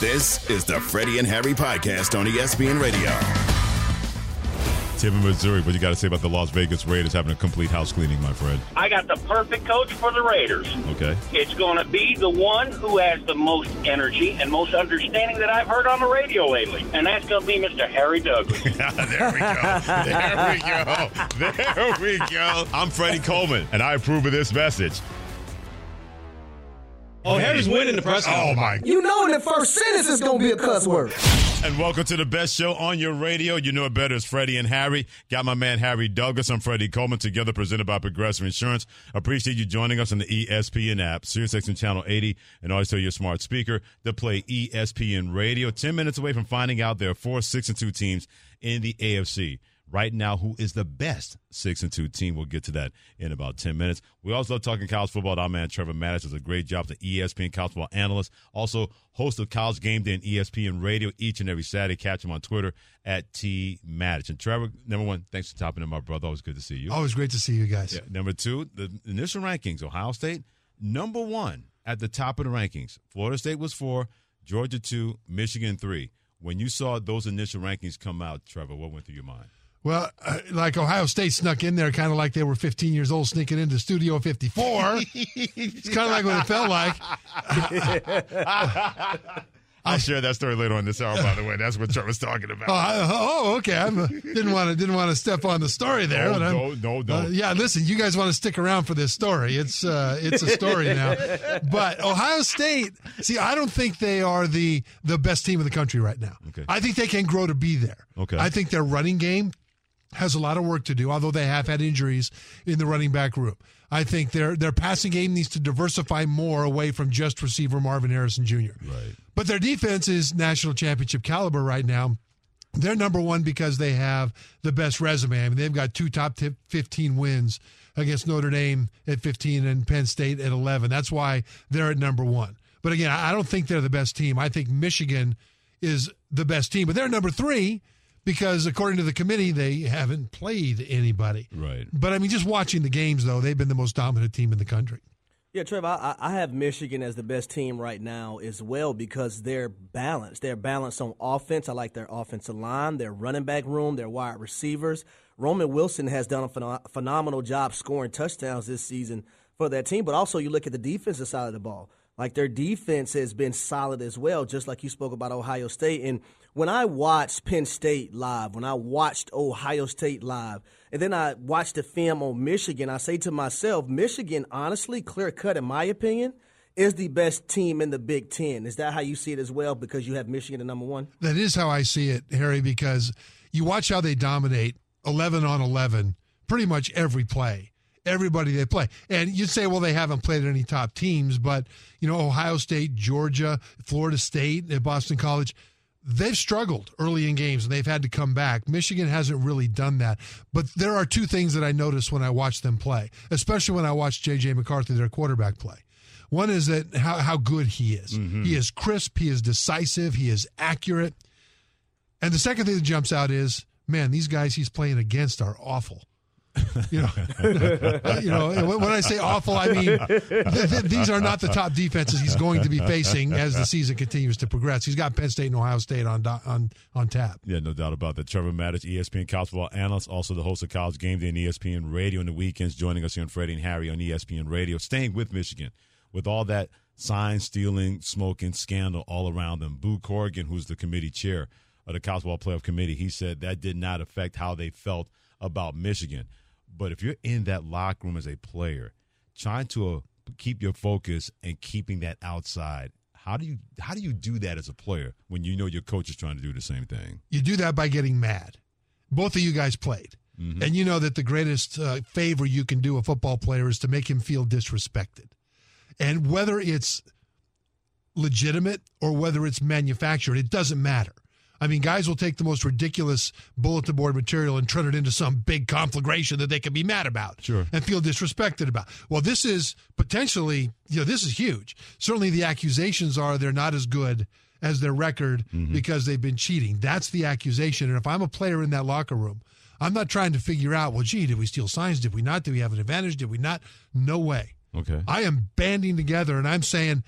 This is the Freddie and Harry podcast on ESPN Radio. Tim in Missouri, what do you got to say about the Las Vegas Raiders having a complete house cleaning, my friend? I got the perfect coach for the Raiders. Okay. It's going to be the one who has the most energy and most understanding that I've heard on the radio lately, and that's going to be Mr. Harry Douglas. There we go. I'm Freddie Coleman, and I approve of this message. Oh, Harry's winning the press conference. Oh, my God. You know in the first sentence it's going to be a cuss word. And welcome to the best show on your radio. You know it better as Freddie and Harry. Got my man Harry Douglas. I'm Freddie Coleman. Together presented by Progressive Insurance. Appreciate you joining us on the ESPN app, SiriusXM Channel 80, and always tell your smart speaker to play ESPN Radio. 10 minutes away from finding out there are four 6-2 teams in the AFC. Right now, who is the best 6-2 team? We'll get to that in about 10 minutes. We also love talking college football. Our man Trevor Matich does a great job as an ESPN college football analyst. Also, host of College Game Day on ESPN Radio each and every Saturday. Catch him on Twitter at TMatich. And Trevor, number one, thanks for topping in, my brother. Always good to see you. Always great to see you guys. Yeah. Number two, the initial rankings. Ohio State, number one at the top of the rankings. Florida State was 4, Georgia 2, Michigan 3. When you saw those initial rankings come out, Trevor, what went through your mind? Well, like Ohio State snuck in there kind of like they were 15 years old sneaking into Studio 54. It's kind of like what it felt like. I'll share that story later on this hour, by the way. That's what Trevor's talking about. Okay. I didn't want to step on the story there. No. Yeah, listen, you guys want to stick around for this story. It's a story now. But Ohio State, see, I don't think they are the best team in the country right now. Okay. I think they can grow to be there. Okay. I think their running game has a lot of work to do, although they have had injuries in the running back room. I think their passing game needs to diversify more away from just receiver Marvin Harrison Jr. Right. But their defense is national championship caliber right now. They're number one because they have the best resume. I mean, they've got two top 15 wins against Notre Dame at 15 and Penn State at 11. That's why they're at number one. But again, I don't think they're the best team. I think Michigan is the best team. But they're number 3. Because, according to the committee, they haven't played anybody. Right. But, I mean, just watching the games, though, they've been the most dominant team in the country. Yeah, Trevor, I have Michigan as the best team right now as well because they're balanced. They're balanced on offense. I like their offensive line, their running back room, their wide receivers. Roman Wilson has done a phenomenal job scoring touchdowns this season for that team. But also you look at the defensive side of the ball. Like, their defense has been solid as well, just like you spoke about Ohio State. And when I watched Penn State live, when I watched Ohio State live, and then I watched the film on Michigan, I say to myself, Michigan, honestly, clear-cut, in my opinion, is the best team in the Big Ten. Is that how you see it as well, because you have Michigan at number one? That is how I see it, Harry, because you watch how they dominate 11 on 11 pretty much every play. Everybody they play. And you'd say, well, they haven't played any top teams, but, you know, Ohio State, Georgia, Florida State, at Boston College, they've struggled early in games and they've had to come back. Michigan hasn't really done that. But there are two things that I notice when I watch them play, especially when I watch J.J. McCarthy, their quarterback, play. One is that how good he is. Mm-hmm. He is crisp. He is decisive. He is accurate. And the second thing that jumps out is, man, these guys he's playing against are awful. You know, when I say awful, I mean these are not the top defenses he's going to be facing as the season continues to progress. He's got Penn State and Ohio State on tap. Yeah, no doubt about that. Trevor Matich, ESPN college football analyst, also the host of College Game Day and ESPN Radio on the weekends, joining us here on Freddie and Harry on ESPN Radio, staying with Michigan with all that sign-stealing, smoking scandal all around them. Boo Corrigan, who's the committee chair of the College Football Playoff Committee, he said that did not affect how they felt about Michigan. But if you're in that locker room as a player, trying to keep your focus and keeping that outside, how do you do that as a player when you know your coach is trying to do the same thing? You do that by getting mad. Both of you guys played. Mm-hmm. And you know that the greatest favor you can do a football player is to make him feel disrespected. And whether it's legitimate or whether it's manufactured. It doesn't matter. I mean, guys will take the most ridiculous bulletin board material and turn it into some big conflagration that they can be mad about and feel disrespected about. Well, this is potentially, you know, this is huge. Certainly the accusations are they're not as good as their record because they've been cheating. That's the accusation. And if I'm a player in that locker room, I'm not trying to figure out, well, gee, did we steal signs? Did we not? Did we have an advantage? Did we not? No way. Okay. I am banding together and I'm saying,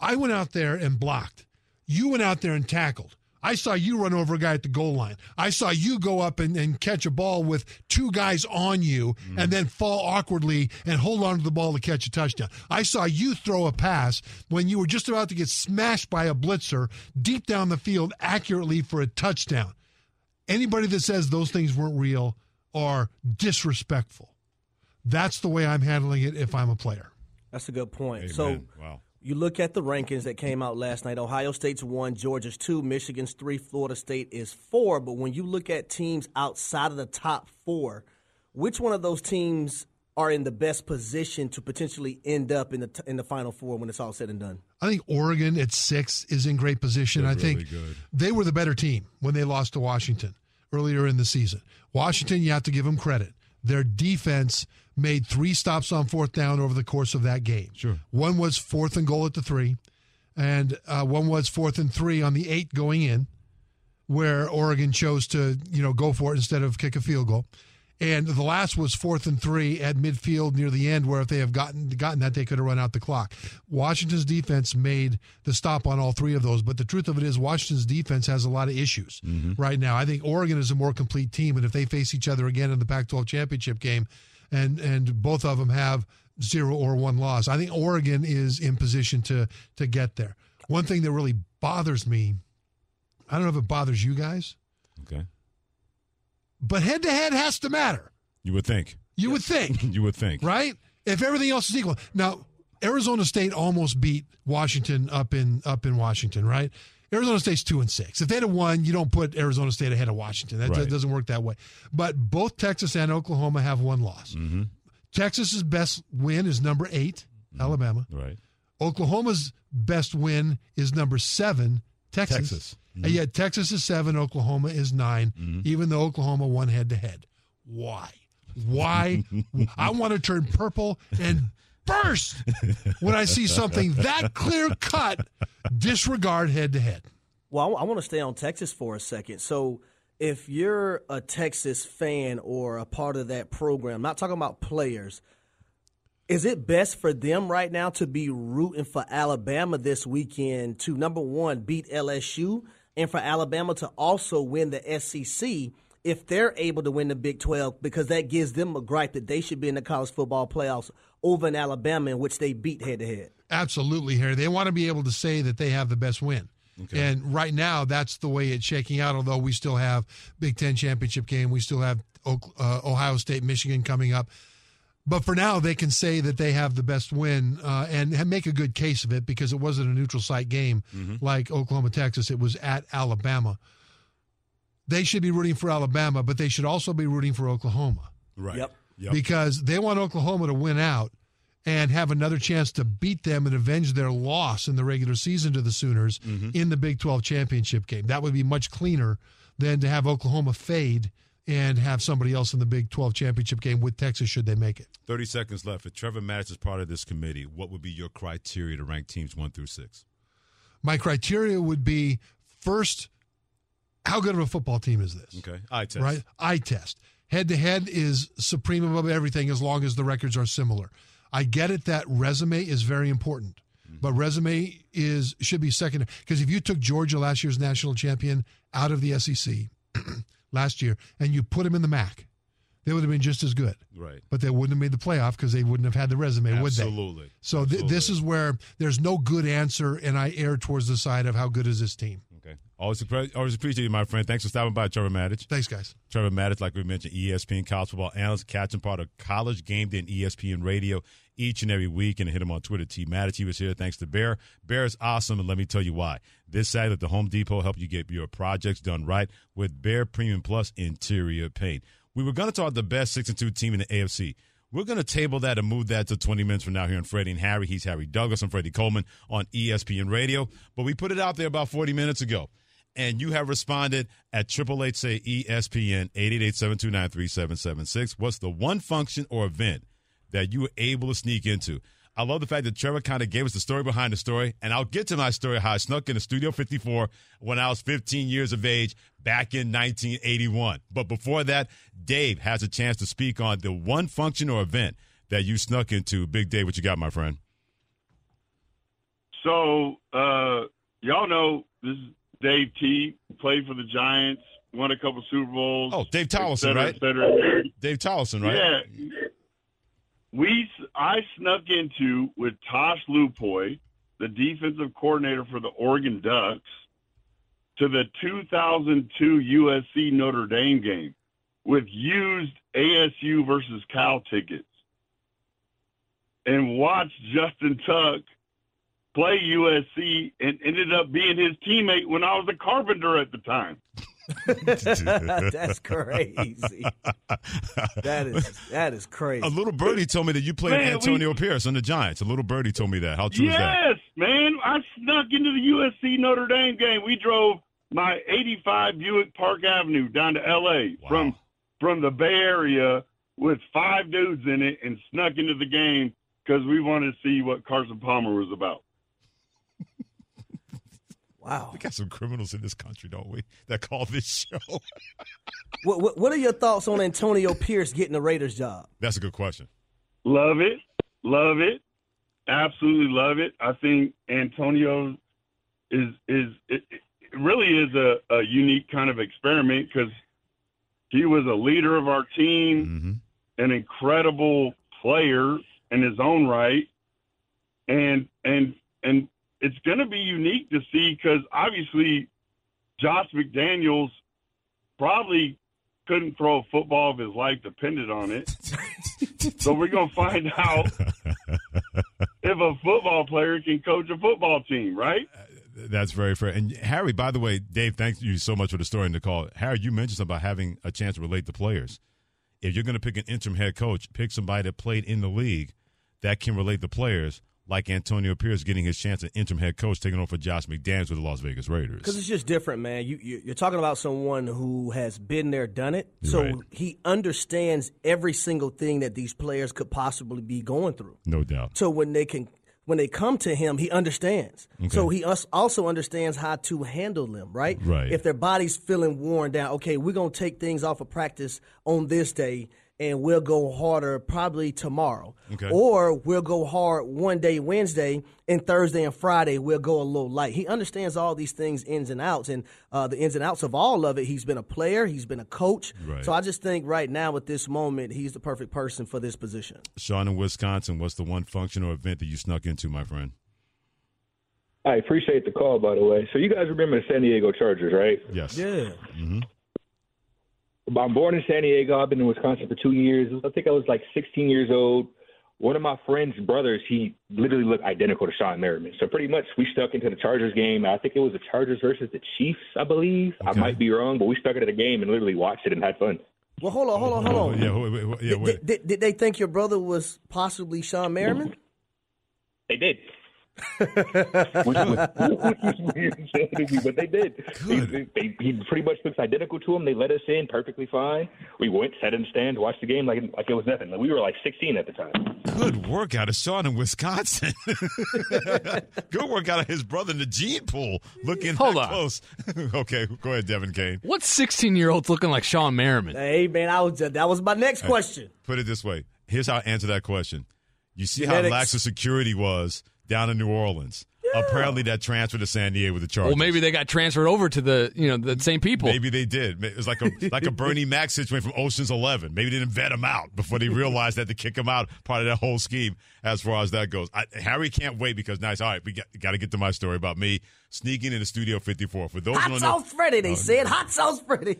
I went out there and blocked. You went out there and tackled. I saw you run over a guy at the goal line. I saw you go up and catch a ball with two guys on you and then fall awkwardly and hold on to the ball to catch a touchdown. I saw you throw a pass when you were just about to get smashed by a blitzer deep down the field accurately for a touchdown. Anybody that says those things weren't real are disrespectful. That's the way I'm handling it if I'm a player. That's a good point. Amen. So, wow. You look at the rankings that came out last night. Ohio State's 1, Georgia's 2, Michigan's 3, Florida State is 4. But when you look at teams outside of the top 4, which one of those teams are in the best position to potentially end up in the Final Four when it's all said and done? I think Oregon at 6 is in great position. They're really good. They were the better team when they lost to Washington earlier in the season. Washington, you have to give them credit. Their defense made 3 stops on fourth down over the course of that game. Sure. One was 4th and goal at the 3, and one was 4th and 3 on the 8 going in, where Oregon chose to go for it instead of kick a field goal. And the last was 4th and 3 at midfield near the end, where if they have gotten that, they could have run out the clock. Washington's defense made the stop on all 3 of those. But the truth of it is Washington's defense has a lot of issues right now. I think Oregon is a more complete team, and if they face each other again in the Pac-12 championship game, and both of them have 0 or 1 loss, I think Oregon is in position to get there. One thing that really bothers me, I don't know if it bothers you guys. Okay. But head-to-head has to matter. You would think. You would think. Right? If everything else is equal. Now, Arizona State almost beat Washington up in Washington, right? Arizona State's 2-6. If they'd have won, you don't put Arizona State ahead of Washington. That doesn't work that way. But both Texas and Oklahoma have 1 loss. Texas's best win is number 8, Alabama. Right. Oklahoma's best win is number 7, Texas. And yet Texas is 7, Oklahoma is 9, even though Oklahoma won head-to-head. Why? I want to turn purple and burst when I see something that clear-cut disregard head-to-head. Well, I want to stay on Texas for a second. So if you're a Texas fan or a part of that program, I'm not talking about players, is it best for them right now to be rooting for Alabama this weekend to, number 1, beat LSU, and for Alabama to also win the SEC if they're able to win the Big 12, because that gives them a gripe that they should be in the college football playoffs over in Alabama, in which they beat head-to-head? Absolutely, Harry. They want to be able to say that they have the best win. Okay. And right now, that's the way it's shaking out, although we still have Big Ten championship game. We still have Ohio State, Michigan coming up. But for now, they can say that they have the best win and make a good case of it, because it wasn't a neutral site game like Oklahoma, Texas. It was at Alabama. They should be rooting for Alabama, but they should also be rooting for Oklahoma. Right. Yep. Because they want Oklahoma to win out and have another chance to beat them and avenge their loss in the regular season to the Sooners in the Big 12 championship game. That would be much cleaner than to have Oklahoma fade and have somebody else in the Big 12 championship game with Texas should they make it. 30 seconds left. If Trevor Matich is part of this committee, what would be your criteria to rank teams 1 through 6? My criteria would be, first, how good of a football team is this? Okay, eye test. Right? Eye test. Head-to-head is supreme above everything as long as the records are similar. I get it that resume is very important, but resume should be secondary. Because if you took Georgia, last year's national champion, out of the SEC last year, and you put them in the MAC, they would have been just as good. Right. But they wouldn't have made the playoff because they wouldn't have had the resume, would they? So this is where there's no good answer, and I err towards the side of how good is this team. Okay. Always appreciate you, my friend. Thanks for stopping by, Trevor Matich. Thanks, guys. Trevor Matich, like we mentioned, ESPN college football analyst, catching part of College Game Day and ESPN Radio each and every week. And hit him on Twitter, T. Matich. He was here thanks to Bear. Bear is awesome, and let me tell you why. This Saturday at the Home Depot, help you get your projects done right with Bear Premium Plus Interior Paint. We were going to talk the best 6-2 team in the AFC. We're going to table that and move that to 20 minutes from now here on Freddie and Harry. He's Harry Douglas. I'm Freddie Coleman on ESPN Radio. But we put it out there about 40 minutes ago, and you have responded at 888-SAY-ESPN, 888-729-3776. What's the one function or event that you were able to sneak into? I love the fact that Trevor kind of gave us the story behind the story, and I'll get to my story how I snuck into Studio 54 when I was 15 years of age back in 1981. But before that, Dave has a chance to speak on the one function or event that you snuck into. Big Dave, what you got, my friend? So, y'all know this is Dave T, played for the Giants, won a couple Super Bowls. Oh, Dave Tollison, right? Et cetera. Dave Tollison, right? Yeah. I snuck into with Tosh Lupoy, the defensive coordinator for the Oregon Ducks, to the 2002 USC Notre Dame game with used ASU versus Cal tickets and watched Justin Tuck play USC and ended up being his teammate when I was a carpenter at the time. That's crazy. That is crazy. A little birdie told me that you played Antonio Pierce on the Giants. A little birdie told me that. How true is that? Yes, man. I snuck into the USC Notre Dame game. We drove my 85 Buick Park Avenue down to LA from the Bay Area with 5 dudes in it and snuck into the game because we wanted to see what Carson Palmer was about. Wow. We got some criminals in this country, don't we, that call this show? What are your thoughts on Antonio Pierce getting the Raiders job? That's a good question. Love it. Love it. Absolutely love it. I think Antonio is really a unique kind of experiment because he was a leader of our team, mm-hmm. an incredible player in his own right, and it's going to be unique to see because obviously Josh McDaniels probably couldn't throw a football if his life depended on it. So we're going to find out if a football player can coach a football team, right? That's very fair. And, Harry, by the way, Dave, thank you so much for the story and the call. Harry, you mentioned something about having a chance to relate to players. If you're going to pick an interim head coach, pick somebody that played in the league that can relate to players, like Antonio Pierce getting his chance at interim head coach, taking over for Josh McDaniels with the Las Vegas Raiders. Because it's just different, man. You're talking about someone who has been there, done it. So right. He understands every single thing that these players could possibly be going through. No doubt. So when they come to him, he understands. Okay. So he also understands how to handle them, right? Right. If their body's feeling worn down, okay, we're going to take things off of practice on this day, and we'll go harder probably tomorrow. Okay. Or we'll go hard one day Wednesday, and Thursday and Friday we'll go a little light. He understands all these things, ins and outs, and the ins and outs of all of it. He's been a player. He's been a coach. Right. So I just think right now at this moment he's the perfect person for this position. Sean in Wisconsin, what's the one function or event that you snuck into, my friend? I appreciate the call, by the way. So you guys remember the San Diego Chargers, right? Yes. Yeah. Mm-hmm. I'm born in San Diego. I've been in Wisconsin for 2 years. I think I was like 16 years old. One of my friend's brothers, he literally looked identical to Sean Merriman. So pretty much we stuck into the Chargers game. I think it was the Chargers versus the Chiefs, I believe. Okay. I might be wrong, but we stuck into the game and literally watched it and had fun. Well, hold on. Wait. Did they think your brother was possibly Sean Merriman? They did. But they did. He pretty much looks identical to him. They let us in perfectly fine. We went, sat in the stands, watched the game like it was nothing. Like we were like 16 at the time. Good work out of Sean in Wisconsin. Good work out of his brother in the gene pool. Looking close. Okay, go ahead, Devin Kane. What 16-year-old's looking like Sean Merriman? Hey man, that was my next question. Put it this way. Here's how I answer that question. You see how lax the security was down in New Orleans. Yeah. Apparently that transferred to San Diego with the Chargers. Well, maybe they got transferred over to the same people. Maybe they did. It was like a Bernie Mac situation from Ocean's 11. Maybe they didn't vet him out before they realized that to kick him out, part of that whole scheme as far as that goes. Harry can't wait because now it's all right. We got to get to my story about me sneaking into Studio 54. For those Hot Sauce Freddy, they said. Hot Sauce Freddy.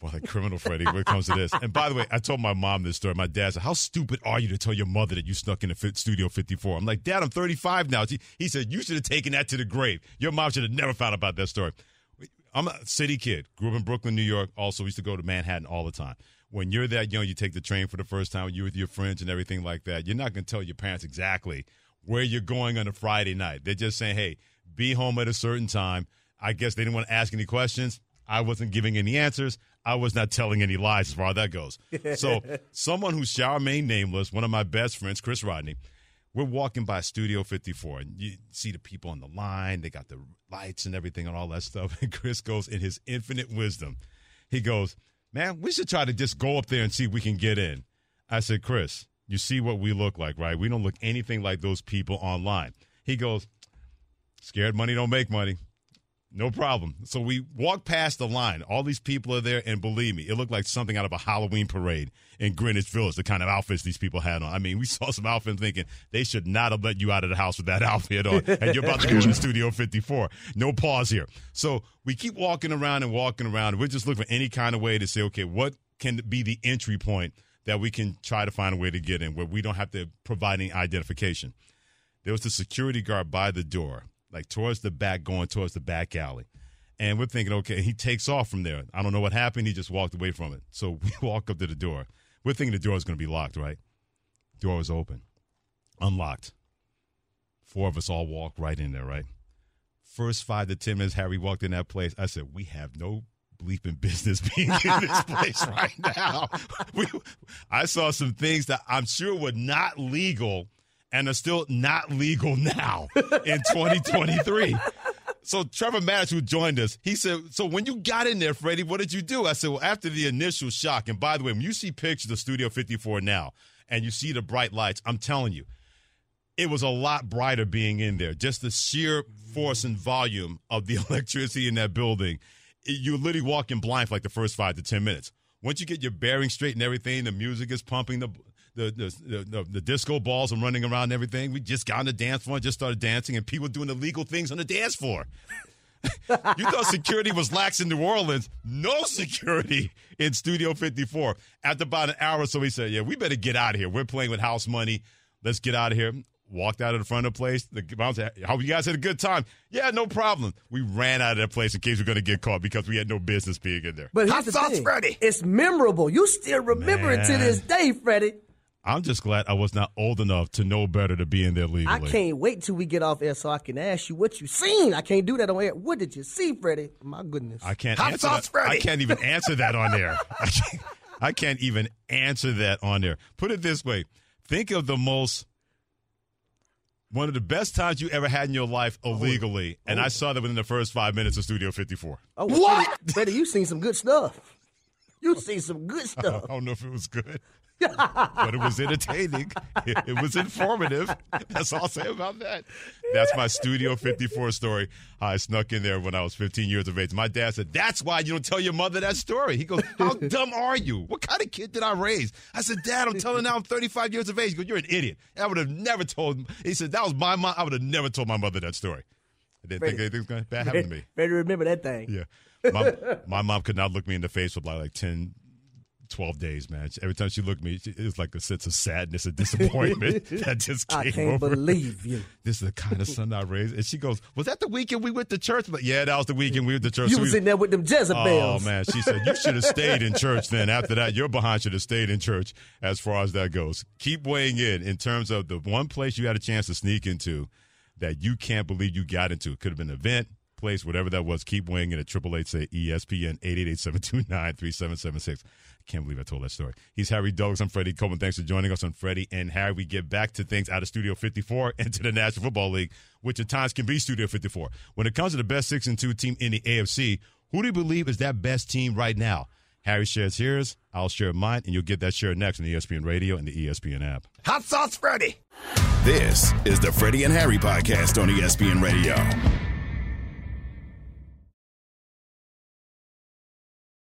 Well, like criminal Freddy when it comes to this. And by the way, I told my mom this story. My dad said, how stupid are you to tell your mother that you snuck into Studio 54? I'm like, Dad, I'm 35 now. He said, you should have taken that to the grave. Your mom should have never found out about that story. I'm a city kid. Grew up in Brooklyn, New York. Also used to go to Manhattan all the time. When you're that young, you take the train for the first time. You're with your friends and everything like that. You're not going to tell your parents exactly where you're going on a Friday night. They're just saying, hey, be home at a certain time. I guess they didn't want to ask any questions. I wasn't giving any answers. I was not telling any lies as far as that goes. So someone who shall remain nameless, one of my best friends, Chris Rodney, we're walking by Studio 54, and you see the people on the line. They got the lights and everything and all that stuff. And Chris goes, in his infinite wisdom, he goes, man, we should try to just go up there and see if we can get in. I said, Chris, you see what we look like, right? We don't look anything like those people online. He goes, scared money don't make money. No problem. So we walk past the line. All these people are there, and believe me, it looked like something out of a Halloween parade in Greenwich Village, the kind of outfits these people had on. I mean, we saw some outfits thinking they should not have let you out of the house with that outfit on, and you're about to go to Studio 54. No pause here. So we keep walking around, and we're just looking for any kind of way to say, okay, what can be the entry point that we can try to find a way to get in where we don't have to provide any identification. There was the security guard by the door, like towards the back, going towards the back alley. And we're thinking, okay, he takes off from there. I don't know what happened. He just walked away from it. So we walk up to the door. We're thinking the door is going to be locked, right? Door is open. Unlocked. Four of us all walk right in there, right? First 5 to 10 minutes, Harry walked in that place. I said, we have no bleeping business being in this place right now. I saw some things that I'm sure were not legal and are still not legal now in 2023. So Trevor Matich, who joined us, he said, so when you got in there, Freddie, what did you do? I said, well, after the initial shock, and by the way, when you see pictures of Studio 54 now and you see the bright lights, I'm telling you, it was a lot brighter being in there. Just the sheer force and volume of the electricity in that building. You're literally walking blind for like the first 5 to 10 minutes. Once you get your bearings straight and everything, the music is pumping, the disco balls are running around and everything. We just got on the dance floor and just started dancing, and people doing illegal things on the dance floor. You thought security was lax in New Orleans. No security in Studio 54. After about an hour or so, we said, yeah, we better get out of here. We're playing with house money. Let's get out of here. Walked out of the front of the place. The bouncer, I hope you guys had a good time. Yeah, no problem. We ran out of that place in case we were going to get caught because we had no business being in there. But here's the thing. Freddie. It's memorable. You still remember it to this day, Freddie. I'm just glad I was not old enough to know better to be in there legally. I can't wait till we get off air so I can ask you what you seen. I can't do that on air. What did you see, Freddie? My goodness. I can't answer that. I can't even answer that on air. I can't even answer that on air. Put it this way. Think of one of the best times you ever had in your life illegally, and I saw that within the first 5 minutes of Studio 54. Oh, well, what? Freddie, you seen some good stuff. You seen some good stuff. I don't know if it was good. But it was entertaining. It was informative. That's all I'll say about that. That's my Studio 54 story. I snuck in there when I was 15 years of age. My dad said, that's why you don't tell your mother that story. He goes, how dumb are you? What kind of kid did I raise? I said, Dad, I'm telling now I'm 35 years of age. He goes, you're an idiot. And I would have never told him. He said, that was my mom. I would have never told my mother that story. I didn't think anything was going to bad happen to me. Better remember that thing. Yeah. My mom could not look me in the face for like 10 12 days, man. Every time she looked at me, it was like a sense of sadness and disappointment that just came over. I can't believe you. This is the kind of son I raised. And she goes, was that the weekend we went to church? But yeah, that was the weekend we went to church. You was in there with them Jezebels. Oh, man. She said, you should have stayed in church then. After that, your behind should have stayed in church as far as that goes. Keep weighing in terms of the one place you had a chance to sneak into that you can't believe you got into. It could have been an event, place, whatever that was. Keep weighing in at 888 say ESPN 888-729-3776. I can't believe I told that story. He's Harry Douglas. I'm Freddie Coleman. Thanks for joining us on Freddie and Harry. We get back to things out of Studio 54 and to the National Football League, which at times can be Studio 54. When it comes to the best 6-2 team in the AFC, who do you believe is that best team right now? Harry shares his, I'll share mine, and you'll get that share next on ESPN Radio and the ESPN app. Hot Sauce Freddie. This is the Freddie and Harry podcast on ESPN Radio.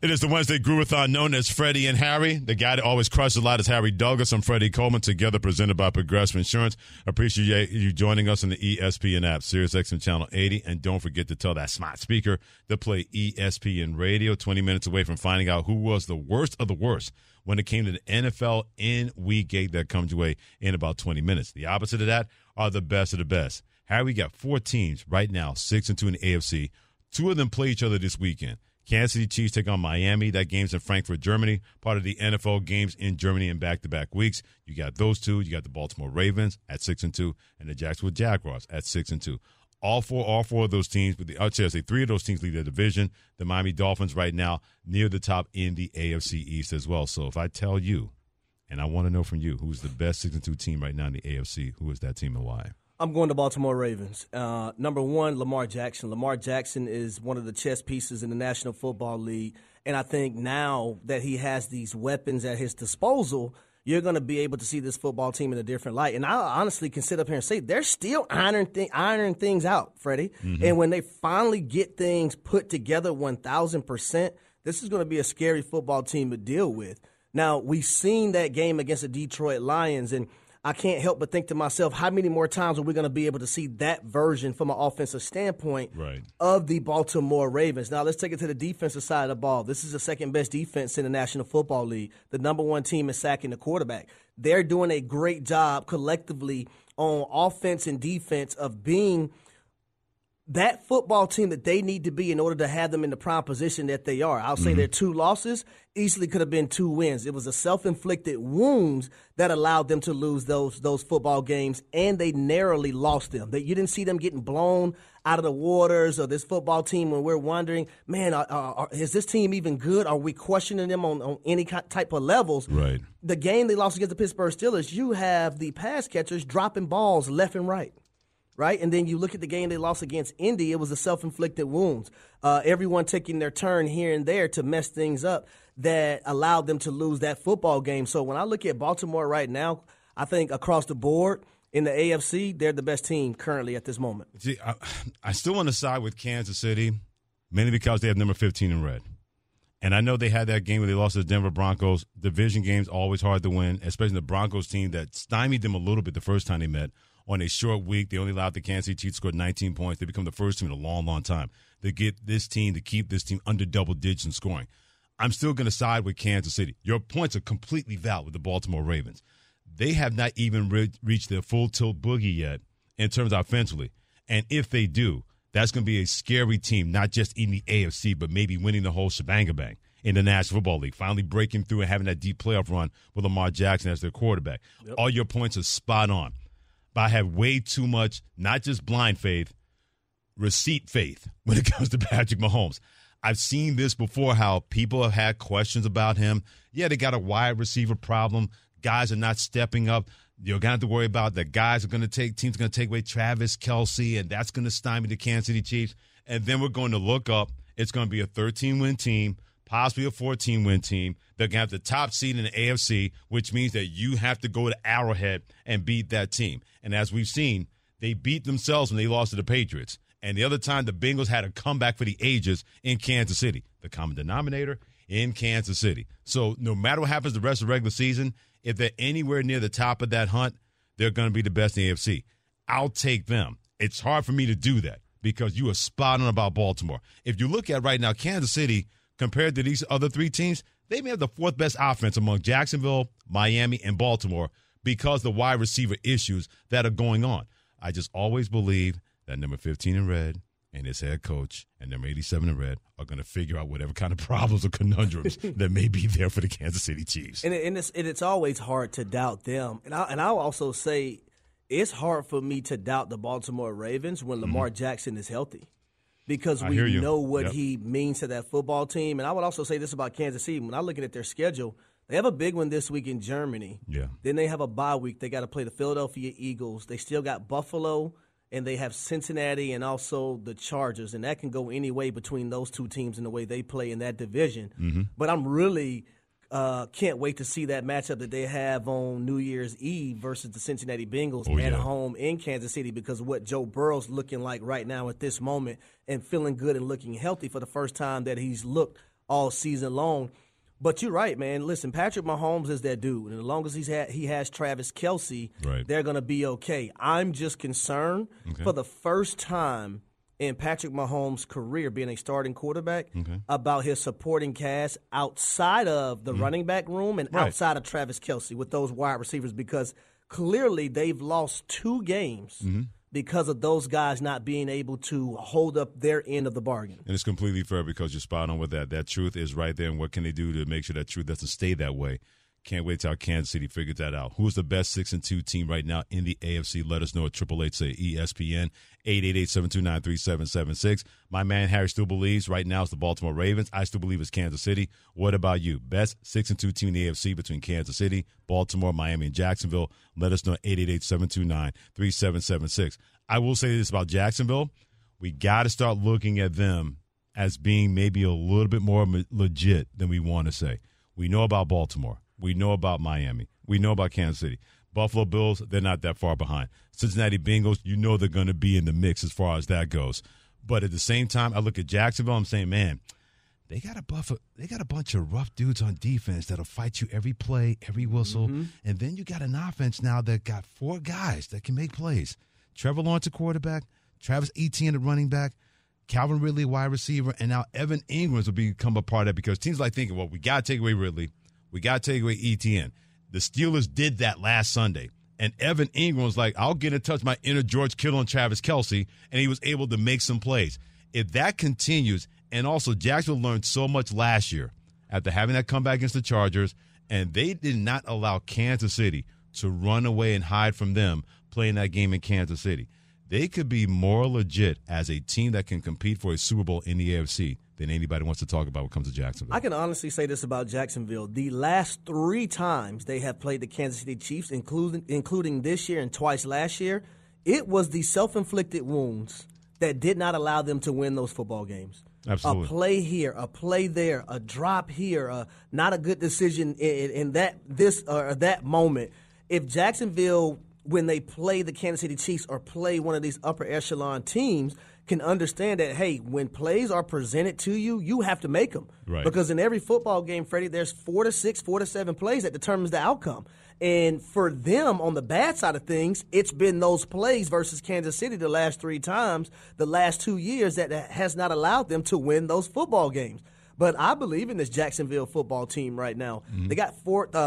It is the Wednesday Groove-a-thon known as Freddie and Harry. The guy that always crushes a lot is Harry Douglas. I'm Freddie Coleman, together presented by Progressive Insurance. Appreciate you joining us on the ESPN app, SiriusXM Channel 80. And don't forget to tell that smart speaker to play ESPN Radio, 20 minutes away from finding out who was the worst of the worst when it came to the NFL in Week 8. That comes your way in about 20 minutes. The opposite of that are the best of the best. Harry, we got four teams right now, 6-2 in the AFC. Two of them play each other this weekend. Kansas City Chiefs take on Miami. That game's in Frankfurt, Germany. Part of the NFL games in Germany in back-to-back weeks. You got those two. You got the Baltimore Ravens at 6-2, and the Jacksonville Jaguars at 6-2. All four of those teams, but I should say three of those teams lead their division. The Miami Dolphins right now near the top in the AFC East as well. So if I tell you, and I want to know from you, who's the best 6-2 team right now in the AFC? Who is that team and why? I'm going to Baltimore Ravens. Number one, Lamar Jackson. Lamar Jackson is one of the chess pieces in the National Football League, and I think now that he has these weapons at his disposal, you're going to be able to see this football team in a different light. And I honestly can sit up here and say they're still ironing things out, Freddie. Mm-hmm. And when they finally get things put together 1,000%, this is going to be a scary football team to deal with. Now, we've seen that game against the Detroit Lions, and I can't help but think to myself, how many more times are we going to be able to see that version from an offensive standpoint of the Baltimore Ravens? Now, let's take it to the defensive side of the ball. This is the second-best defense in the National Football League. The #1 team is sacking the quarterback. They're doing a great job collectively on offense and defense of being that football team that they need to be in order to have them in the prime position that they are. I'll say their two losses easily could have been two wins. It was a self-inflicted wounds that allowed them to lose those football games, and they narrowly lost them. You didn't see them getting blown out of the waters or this football team when we're wondering, man, is this team even good? Are we questioning them on any type of levels? Right. The game they lost against the Pittsburgh Steelers, you have the pass catchers dropping balls left and right. Right, and then you look at the game they lost against Indy, it was a self-inflicted wounds. Everyone taking their turn here and there to mess things up that allowed them to lose that football game. So when I look at Baltimore right now, I think across the board in the AFC, they're the best team currently at this moment. See, I still want to side with Kansas City, mainly because they have number 15 in red. And I know they had that game where they lost to the Denver Broncos. Division games always hard to win, especially the Broncos team that stymied them a little bit the first time they met. On a short week, they only allowed the Kansas City Chiefs to score 19 points. They become the first team in a long, long time to get this team, to keep this team under double digits in scoring. I'm still going to side with Kansas City. Your points are completely valid with the Baltimore Ravens. They have not even reached their full tilt boogie yet in terms of offensively. And if they do, that's going to be a scary team, not just in the AFC, but maybe winning the whole shebang-a-bang in the National Football League, finally breaking through and having that deep playoff run with Lamar Jackson as their quarterback. Yep. All your points are spot on. I have way too much, not just blind faith, receipt faith when it comes to Patrick Mahomes. I've seen this before, how people have had questions about him. Yeah, they got a wide receiver problem. Guys are not stepping up. You're going to have to worry about that. Teams are going to take away Travis Kelce, and that's going to stymie the Kansas City Chiefs. And then we're going to look up. It's going to be a 13-win team, possibly a 14-win team. They're going to have the top seed in the AFC, which means that you have to go to Arrowhead and beat that team. And as we've seen, they beat themselves when they lost to the Patriots. And the other time, the Bengals had a comeback for the ages in Kansas City. The common denominator in Kansas City. So no matter what happens the rest of the regular season, if they're anywhere near the top of that hunt, they're going to be the best in the AFC. I'll take them. It's hard for me to do that because you are spot on about Baltimore. If you look at right now, Kansas City, compared to these other three teams, they may have the fourth best offense among Jacksonville, Miami, and Baltimore because the wide receiver issues that are going on. I just always believe that number 15 in red and his head coach and number 87 in red are going to figure out whatever kind of problems or conundrums that may be there for the Kansas City Chiefs. And it's always hard to doubt them. And I'll also say it's hard for me to doubt the Baltimore Ravens when Lamar Jackson is healthy. Because we know what he means to that football team. And I would also say this about Kansas City. When I'm looking at their schedule, they have a big one this week in Germany. Yeah. Then they have a bye week. They got to play the Philadelphia Eagles. They still got Buffalo, and they have Cincinnati and also the Chargers. And that can go any way between those two teams and the way they play in that division. Mm-hmm. But I'm really can't wait to see that matchup that they have on New Year's Eve versus the Cincinnati Bengals at home in Kansas City, because of what Joe Burrow's looking like right now at this moment and feeling good and looking healthy for the first time that he's looked all season long. But you're right, man. Listen, Patrick Mahomes is that dude, and as long as he has Travis Kelce, they're going to be okay. I'm just concerned for the first time in Patrick Mahomes' career being a starting quarterback about his supporting cast outside of the running back room and outside of Travis Kelce with those wide receivers, because clearly they've lost two games because of those guys not being able to hold up their end of the bargain. And it's completely fair because you're spot on with that. That truth is right there, and what can they do to make sure that truth doesn't stay that way? Can't wait till Kansas City figures that out. Who's the best 6-2 team right now in the AFC? Let us know at 888-ESPN, 888-729-3776. My man Harry still believes right now it's the Baltimore Ravens. I still believe it's Kansas City. What about you? Best 6-2 team in the AFC between Kansas City, Baltimore, Miami, and Jacksonville. Let us know at 888-729-3776. I will say this about Jacksonville. We got to start looking at them as being maybe a little bit more legit than we want to say. We know about Baltimore. We know about Miami. We know about Kansas City. Buffalo Bills, they're not that far behind. Cincinnati Bengals, you know they're going to be in the mix as far as that goes. But at the same time, I look at Jacksonville, I'm saying, man, they got a bunch of rough dudes on defense that'll fight you every play, every whistle. Mm-hmm. And then you got an offense now that got four guys that can make plays. Trevor Lawrence, a quarterback, Travis Etienne, a running back, Calvin Ridley, wide receiver, and now Evan Ingram will become a part of that because teams like thinking, well, we got to take away Ridley. We got to take away ETN. The Steelers did that last Sunday. And Evan Ingram was like, I'll get in touch with my inner George Kittle and Travis Kelce. And he was able to make some plays. If that continues, and also Jacksonville learned so much last year after having that comeback against the Chargers, and they did not allow Kansas City to run away and hide from them playing that game in Kansas City. They could be more legit as a team that can compete for a Super Bowl in the AFC than anybody wants to talk about when it comes to Jacksonville. I can honestly say this about Jacksonville. The last three times they have played the Kansas City Chiefs, including this year and twice last year, it was the self-inflicted wounds that did not allow them to win those football games. Absolutely. A play here, a play there, a drop here, not a good decision in that moment. If Jacksonville, when they play the Kansas City Chiefs or play one of these upper echelon teams, can understand that, hey, when plays are presented to you, you have to make them. Right. Because in every football game, Freddie, there's 4 to 6, 4 to 7 plays that determines the outcome. And for them, on the bad side of things, it's been those plays versus Kansas City the last three times, the last 2 years, that has not allowed them to win those football games. But I believe in this Jacksonville football team right now. Mm-hmm. They got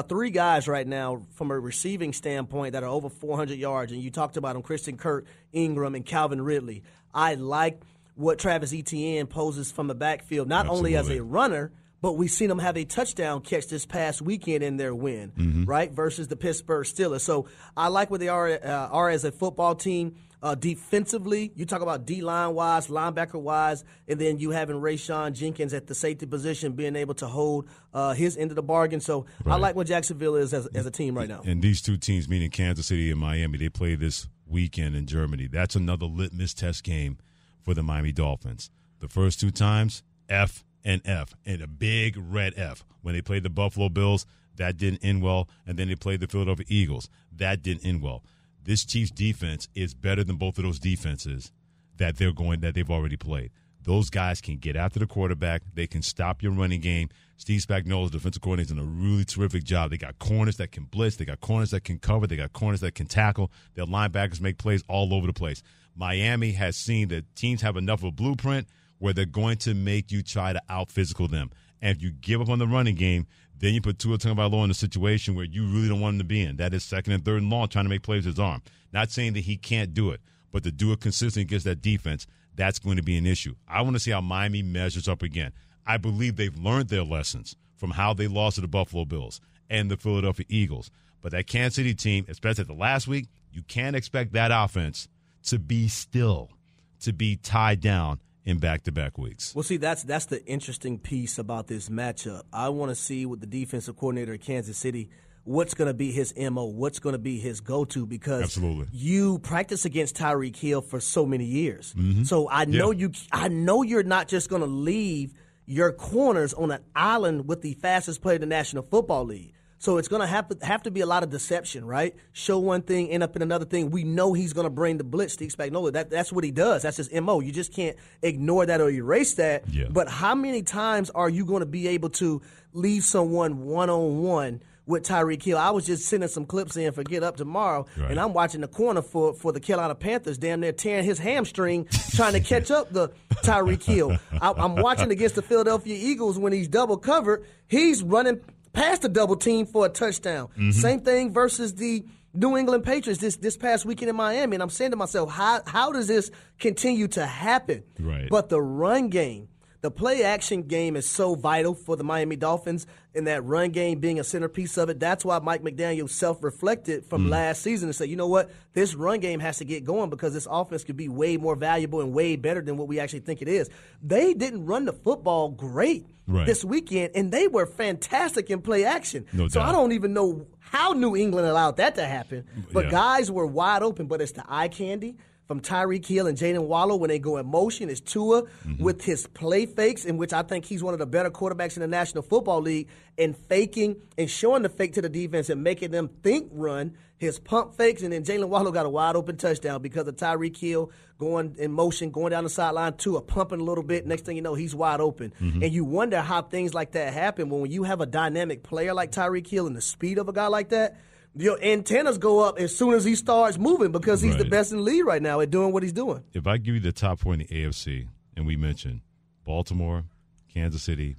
three guys right now from a receiving standpoint that are over 400 yards, and you talked about them, Christian Kirk, Ingram, and Calvin Ridley. I like what Travis Etienne poses from the backfield, not only as a runner, but we've seen them have a touchdown catch this past weekend in their win, right, versus the Pittsburgh Steelers. So I like where they are as a football team. Defensively, you talk about D-line-wise, linebacker-wise, and then you having Rayshon Jenkins at the safety position being able to hold his end of the bargain. So I like what Jacksonville is as a team right now. And these two teams, meaning Kansas City and Miami, they play this weekend in Germany. That's another litmus test game for the Miami Dolphins. The first two times, F and F, and a big red F. When they played the Buffalo Bills, that didn't end well. And then they played the Philadelphia Eagles. That didn't end well. This Chiefs defense is better than both of those defenses that they've already played. Those guys can get after the quarterback. They can stop your running game. Steve Spagnuolo, defensive coordinator, has done a really terrific job. They got corners that can blitz. They got corners that can cover. They got corners that can tackle. Their linebackers make plays all over the place. Miami has seen that teams have enough of a blueprint where they're going to make you try to out-physical them. And if you give up on the running game, then you put Tua Tagovailoa in a situation where you really don't want him to be in. That is second and third and long, trying to make plays with his arm. Not saying that he can't do it, but to do it consistently against that defense, that's going to be an issue. I want to see how Miami measures up again. I believe they've learned their lessons from how they lost to the Buffalo Bills and the Philadelphia Eagles. But that Kansas City team, especially at the last week, you can't expect that offense to be still, to be tied down in back-to-back weeks. Well, see, that's the interesting piece about this matchup. I want to see with the defensive coordinator at Kansas City what's going to be his MO, what's going to be his go-to, because you practice against Tyreek Hill for so many years. Mm-hmm. So I know you're not just going to leave your corners on an island with the fastest player in the National Football League. So it's going to have to be a lot of deception, right? Show one thing, end up in another thing. We know he's going to bring the blitz, Steve Spagnuolo. That's what he does. That's his M.O. You just can't ignore that or erase that. Yeah. But how many times are you going to be able to leave someone one-on-one with Tyreek Hill? I was just sending some clips in for Get Up Tomorrow, right, and I'm watching the corner for the Carolina Panthers damn near tearing his hamstring trying to catch up the Tyreek Hill. I'm watching against the Philadelphia Eagles when he's double covered. He's running – past the double team for a touchdown. Mm-hmm. Same thing versus the New England Patriots this past weekend in Miami. And I'm saying to myself, how does this continue to happen? Right. But the run game, the play-action game is so vital for the Miami Dolphins, and that run game being a centerpiece of it. That's why Mike McDaniel self-reflected from last season and said, you know what, this run game has to get going because this offense could be way more valuable and way better than what we actually think it is. They didn't run the football great this weekend, and they were fantastic in play-action. No doubt. So I don't even know how New England allowed that to happen. But guys were wide open, but it's the eye candy from Tyreek Hill and Jayden Waddle when they go in motion. Is Tua with his play fakes, in which I think he's one of the better quarterbacks in the National Football League, and faking and showing the fake to the defense and making them think run, his pump fakes, and then Jayden Waddle got a wide-open touchdown because of Tyreek Hill going in motion, going down the sideline, Tua pumping a little bit. Next thing you know, he's wide open. Mm-hmm. And you wonder how things like that happen when you have a dynamic player like Tyreek Hill and the speed of a guy like that. Your antennas go up as soon as he starts moving because he's the best in the league right now at doing what he's doing. If I give you the top four in the AFC, and we mentioned Baltimore, Kansas City,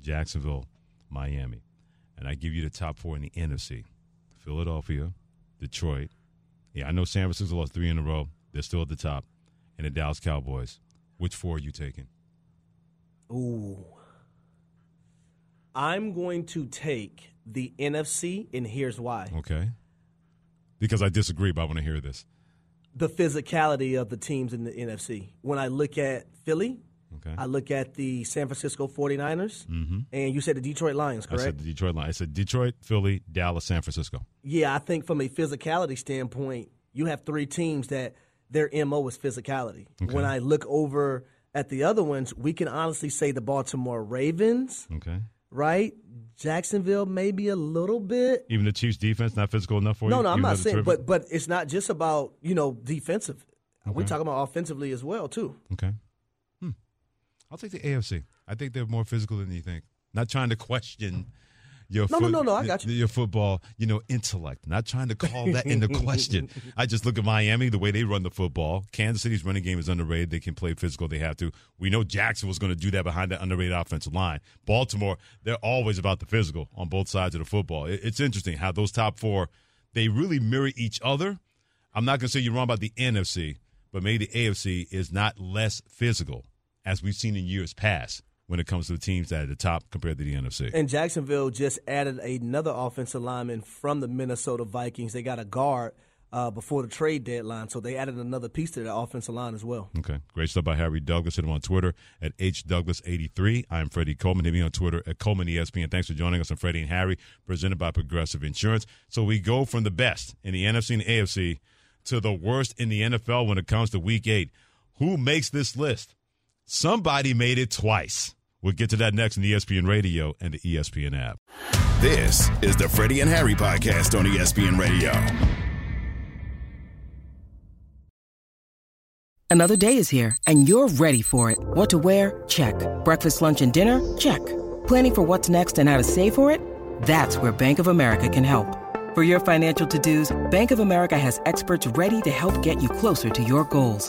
Jacksonville, Miami, and I give you the top four in the NFC, Philadelphia, Detroit. Yeah, I know San Francisco lost three in a row. They're still at the top. And the Dallas Cowboys. Which four are you taking? Ooh. I'm going to take the NFC, and here's why. Okay. Because I disagree, but I want to hear this. The physicality of the teams in the NFC. When I look at Philly, I look at the San Francisco 49ers, and you said the Detroit Lions, correct? I said the Detroit Lions. I said Detroit, Philly, Dallas, San Francisco. Yeah, I think from a physicality standpoint, you have three teams that their MO is physicality. Okay. When I look over at the other ones, we can honestly say the Baltimore Ravens. Okay. Right? Jacksonville maybe a little bit. Even the Chiefs' defense not physical enough for you? No, I'm not saying, but it's not just about, defensive. Okay. We're talking about offensively as well, too. Okay. I'll take the AFC. I think they're more physical than you think. Not trying to question your I got you. Your football, intellect. Not trying to call that into question. I just look at Miami, the way they run the football. Kansas City's running game is underrated. They can play physical. They have to. We know Jacksonville's going to do that behind that underrated offensive line. Baltimore, they're always about the physical on both sides of the football. It's interesting how those top four, they really mirror each other. I'm not going to say you're wrong about the NFC, but maybe the AFC is not less physical as we've seen in years past when it comes to the teams that are at the top compared to the NFC. And Jacksonville just added another offensive lineman from the Minnesota Vikings. They got a guard before the trade deadline, so they added another piece to the offensive line as well. Okay, great stuff by Harry Douglas. Hit him on Twitter at HDouglas83. I'm Freddie Coleman. Hit me on Twitter at Coleman ESPN. Thanks for joining us on Freddie and Harry, presented by Progressive Insurance. So we go from the best in the NFC and the AFC to the worst in the NFL when it comes to Week 8. Who makes this list? Somebody made it twice. We'll get to that next on ESPN Radio and the ESPN app. This is the Freddie and Harry podcast on ESPN Radio. Another day is here, and you're ready for it. What to wear? Check. Breakfast, lunch, and dinner? Check. Planning for what's next and how to save for it? That's where Bank of America can help. For your financial to-dos, Bank of America has experts ready to help get you closer to your goals.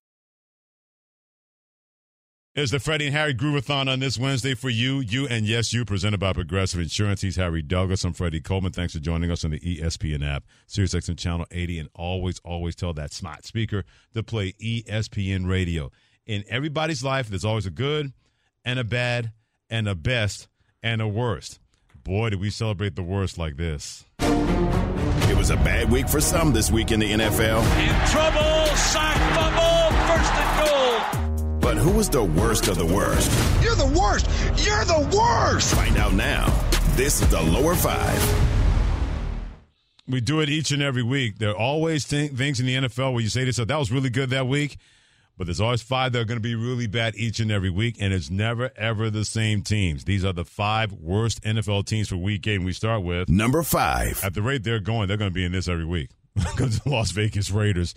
It's the Freddie and Harry Groovathon on this Wednesday for you, and yes, you, presented by Progressive Insurance. He's Harry Douglas. I'm Freddie Coleman. Thanks for joining us on the ESPN app, SiriusXM Channel 80, and always tell that smart speaker to play ESPN radio. In everybody's life, there's always a good and a bad and a best and a worst. Boy, did we celebrate the worst like this. It was a bad week for some this week in the NFL. In trouble, sack, fumble, first and goal. But who was the worst of the worst? You're the worst. You're the worst. Find out now. This is the Lower Five. We do it each and every week. There are always things in the NFL where you say to yourself, that was really good that week. But there's always five that are going to be really bad each and every week. And it's never, ever the same teams. These are the five worst NFL teams for week 8. And we start with number 5. At the rate they're going, they're going to be in this every week. Because the Las Vegas Raiders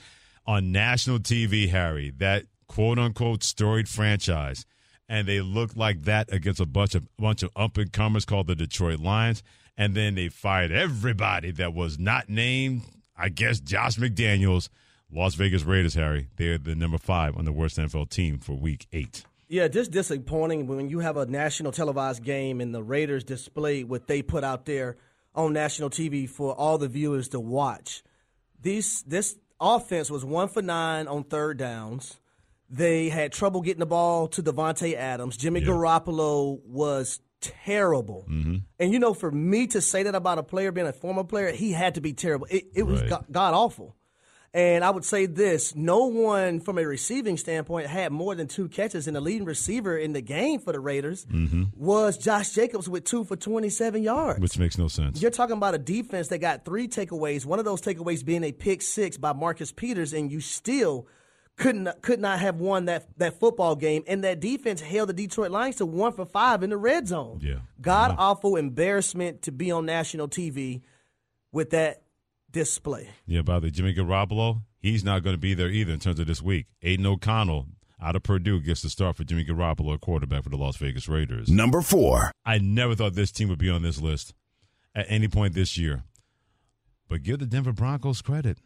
on national TV, Harry, that quote-unquote storied franchise, and they looked like that against a bunch of up-and-comers called the Detroit Lions, and then they fired everybody that was not named, I guess, Josh McDaniels. Las Vegas Raiders, Harry, they're the number 5 on the worst NFL team for week 8. Yeah, just disappointing when you have a national televised game and the Raiders displayed what they put out there on national TV for all the viewers to watch. This offense was 1-for-9 on third downs. They had trouble getting the ball to Devontae Adams. Jimmy Garoppolo was terrible. Mm-hmm. And, you know, for me to say that about a player being a former player, he had to be terrible. It was god-awful. And I would say this, no one from a receiving standpoint had more than 2 catches, and the leading receiver in the game for the Raiders was Josh Jacobs with 2 for 27 yards. Which makes no sense. You're talking about a defense that got 3 takeaways, one of those takeaways being a pick 6 by Marcus Peters, and you still – could not have won that football game, and that defense held the Detroit Lions to 1-for-5 in the red zone. Yeah. God-awful embarrassment to be on national TV with that display. Yeah, by the Jimmy Garoppolo, he's not going to be there either in terms of this week. Aiden O'Connell out of Purdue gets the start for Jimmy Garoppolo, a quarterback for the Las Vegas Raiders. Number 4. I never thought this team would be on this list at any point this year. But give the Denver Broncos credit.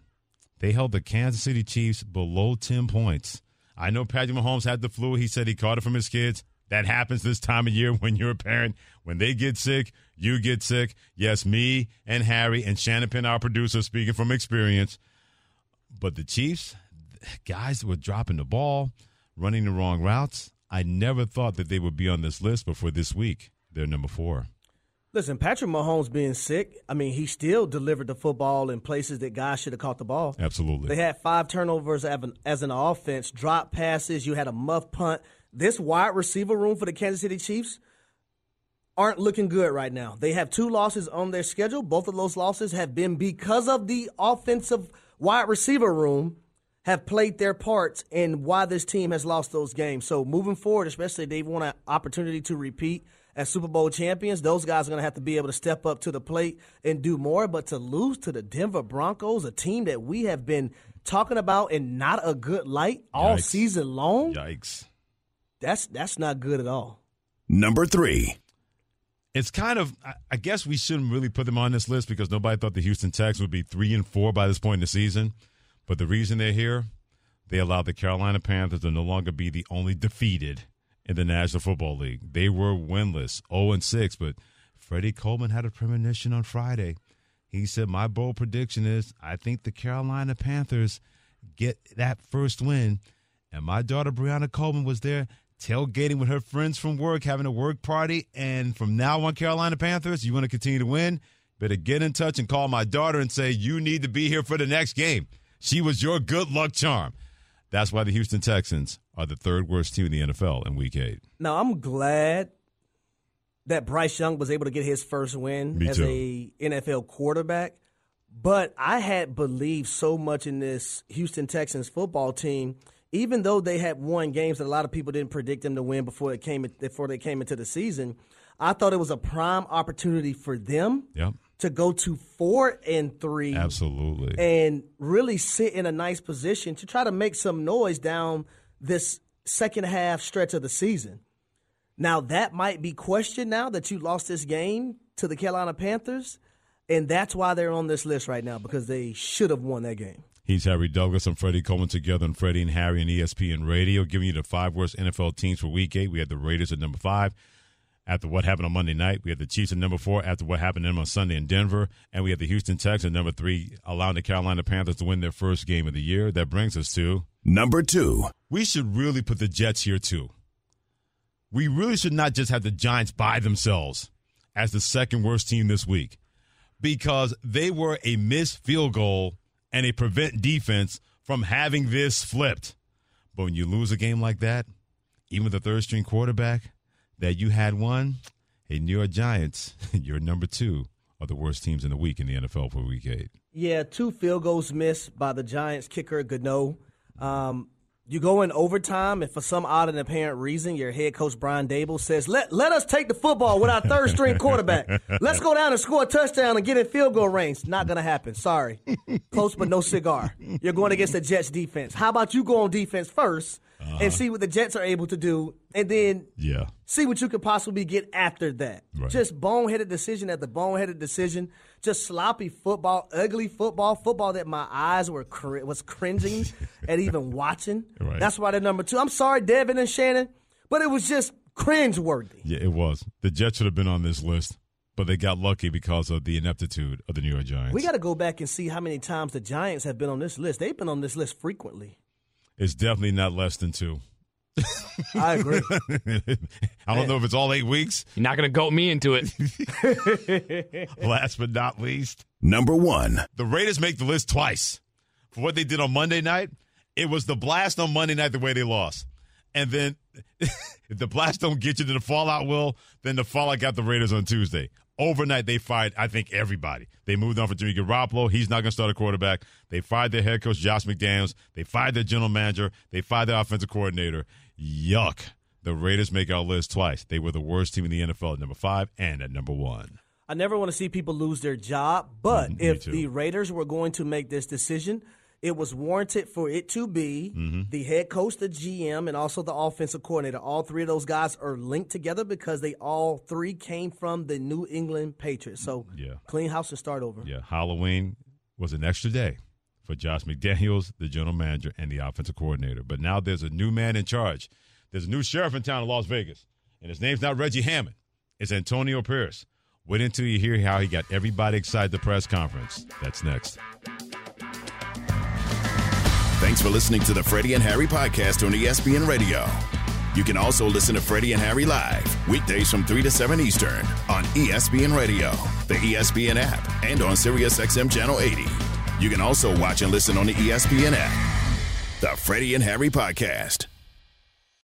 They held the Kansas City Chiefs below 10 points. I know Patrick Mahomes had the flu. He said he caught it from his kids. That happens this time of year when you're a parent. When they get sick, you get sick. Yes, me and Harry and Shannon Penn, our producer, speaking from experience. But the Chiefs, guys were dropping the ball, running the wrong routes. I never thought that they would be on this list, but for this week, they're number 4. Listen, Patrick Mahomes being sick, I mean, he still delivered the football in places that guys should have caught the ball. Absolutely. They had 5 turnovers as an offense, drop passes, you had a muff punt. This wide receiver room for the Kansas City Chiefs aren't looking good right now. They have 2 losses on their schedule. Both of those losses have been because of the offensive wide receiver room have played their parts in why this team has lost those games. So moving forward, especially if they want an opportunity to repeat as Super Bowl champions, those guys are going to have to be able to step up to the plate and do more. But to lose to the Denver Broncos, a team that we have been talking about in not a good light all season long, yikes! That's not good at all. Number 3. It's kind of, I guess we shouldn't really put them on this list because nobody thought the Houston Texans would be 3-4 by this point in the season. But the reason they're here, they allowed the Carolina Panthers to no longer be the only defeated in the National Football League. They were winless, 0-6, but Freddie Coleman had a premonition on Friday. He said, my bold prediction is I think the Carolina Panthers get that first win. And my daughter, Brianna Coleman, was there tailgating with her friends from work, having a work party. And from now on, Carolina Panthers, you want to continue to win? Better get in touch and call my daughter and say, you need to be here for the next game. She was your good luck charm. That's why the Houston Texans are the 3rd worst team in the NFL in Week 8. Now, I'm glad that Bryce Young was able to get his first win as a NFL quarterback, but I had believed so much in this Houston Texans football team, even though they had won games that a lot of people didn't predict them to win before they came into the season, I thought it was a prime opportunity for them to go to 4-3, absolutely, and really sit in a nice position to try to make some noise down this second half stretch of the season. Now that might be questioned now that you lost this game to the Carolina Panthers, and that's why they're on this list right now, because they should have won that game. He's Harry Douglas. I'm Freddie Coleman, together on Freddie and Harry and ESPN Radio, giving you the 5 worst NFL teams for Week 8. We had the Raiders at number 5 after what happened on Monday night. We had the Chiefs at number 4 after what happened to them on Sunday in Denver. And we had the Houston Texans at number 3, allowing the Carolina Panthers to win their first game of the year. That brings us to number 2. We should really put the Jets here, too. We really should not just have the Giants by themselves as the second worst team this week, because they were a missed field goal and a prevent defense from having this flipped. But when you lose a game like that, even the third-string quarterback that you had won, hey, New York Giants, you're number 2 of the worst teams in the week in the NFL for Week 8. Yeah, 2 field goals missed by the Giants kicker, Gano. You go in overtime, and for some odd and apparent reason, your head coach, Brian Dable, says, let us take the football with our third-string quarterback. Let's go down and score a touchdown and get in field goal range. Not going to happen. Sorry. Close but no cigar. You're going against the Jets' defense. How about you go on defense first and see what the Jets are able to do, and then see what you could possibly get after that. Right. Just boneheaded decision at the boneheaded decision. Just sloppy football, ugly football that my eyes was cringing at even watching. Right. That's why they're number 2. I'm sorry, Devin and Shannon, but it was just cringeworthy. Yeah, it was. The Jets should have been on this list, but they got lucky because of the ineptitude of the New York Giants. We got to go back and see how many times the Giants have been on this list. They've been on this list frequently. It's definitely not less than 2. I agree. I don't know if it's all 8 weeks. You're not going to goat me into it. Last but not least, number 1. The Raiders make the list twice. For what they did on Monday night, it was the blast on Monday night the way they lost. And then if the blast don't get you to the fallout, then the fallout got the Raiders on Tuesday. Overnight, they fired, I think, everybody. They moved on for Jimmy Garoppolo. He's not going to start a quarterback. They fired their head coach, Josh McDaniels. They fired their general manager. They fired their offensive coordinator. Yuck. The Raiders make our list twice. They were the worst team in the NFL at number 5 and at number 1. I never want to see people lose their job, but if the Raiders were going to make this decision, it was warranted for it to be the head coach, the GM, and also the offensive coordinator. All 3 of those guys are linked together because they all 3 came from the New England Patriots. So clean house and start over. Yeah, Halloween was an extra day for Josh McDaniels, the general manager, and the offensive coordinator. But now there's a new man in charge. There's a new sheriff in town in Las Vegas, and his name's not Reggie Hammond. It's Antonio Pierce. Wait until you hear how he got everybody excited at the press conference. That's next. Thanks for listening to the Freddie and Harry podcast on ESPN Radio. You can also listen to Freddie and Harry live weekdays from 3 to 7 Eastern on ESPN Radio, the ESPN app, and on SiriusXM Channel 80. You can also watch and listen on the ESPN app. The Freddie and Harry podcast.